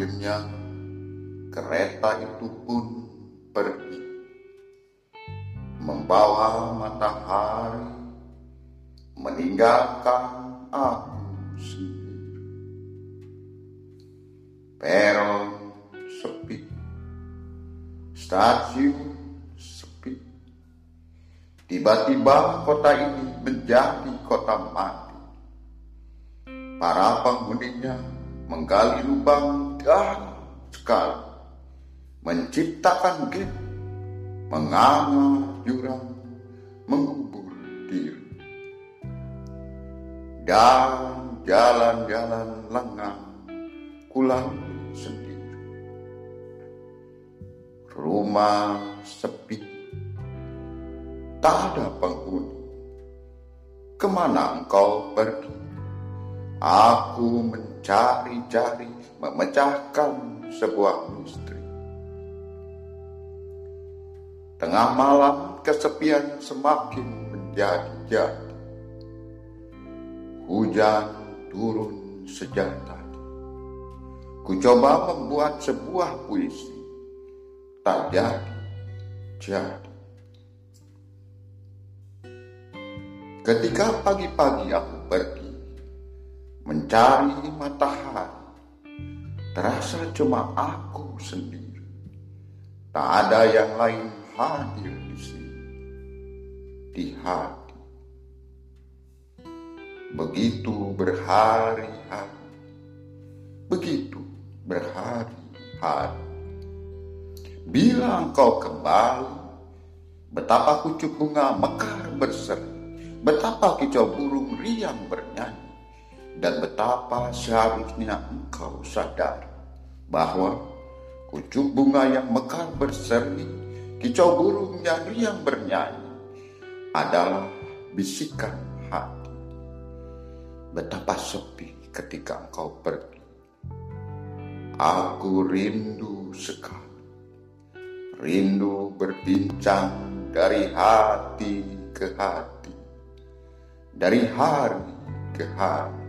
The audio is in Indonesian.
Akhirnya kereta itu pun pergi, membawa matahari, meninggalkan aku sendiri. Peron sepi, stasiun sepi. Tiba-tiba kota ini menjadi kota mati. Para penghuninya menggali lubang dalam sekali, menciptakan gip, mengamar jurang, mengubur diri. Dan jalan-jalan lengang kulalui sendiri. Rumah sepi, tak ada penghuni. Kemana engkau pergi? Aku mencari-cari, memecahkan sebuah misteri. Tengah malam kesepian semakin menjadi-jadi. Hujan turun sejak tadi. Ku coba membuat sebuah puisi, tak jadi. Ketika pagi-pagi aku pergi mencari matahari, terasa cuma aku sendiri. Tak ada yang lain hadir di sini, di hati. Begitu berhari-hari. Bila engkau kembali, betapa kucuk bunga mekar berseri, betapa kicau burung riang bernyanyi, dan betapa seharusnya engkau sadar bahwa kucuk bunga yang mekar berseri, kicau burung yang riang bernyanyi adalah bisikan hati. Betapa sepi ketika engkau pergi. Aku rindu sekali, rindu berbincang dari hati ke hati, dari hari ke hari.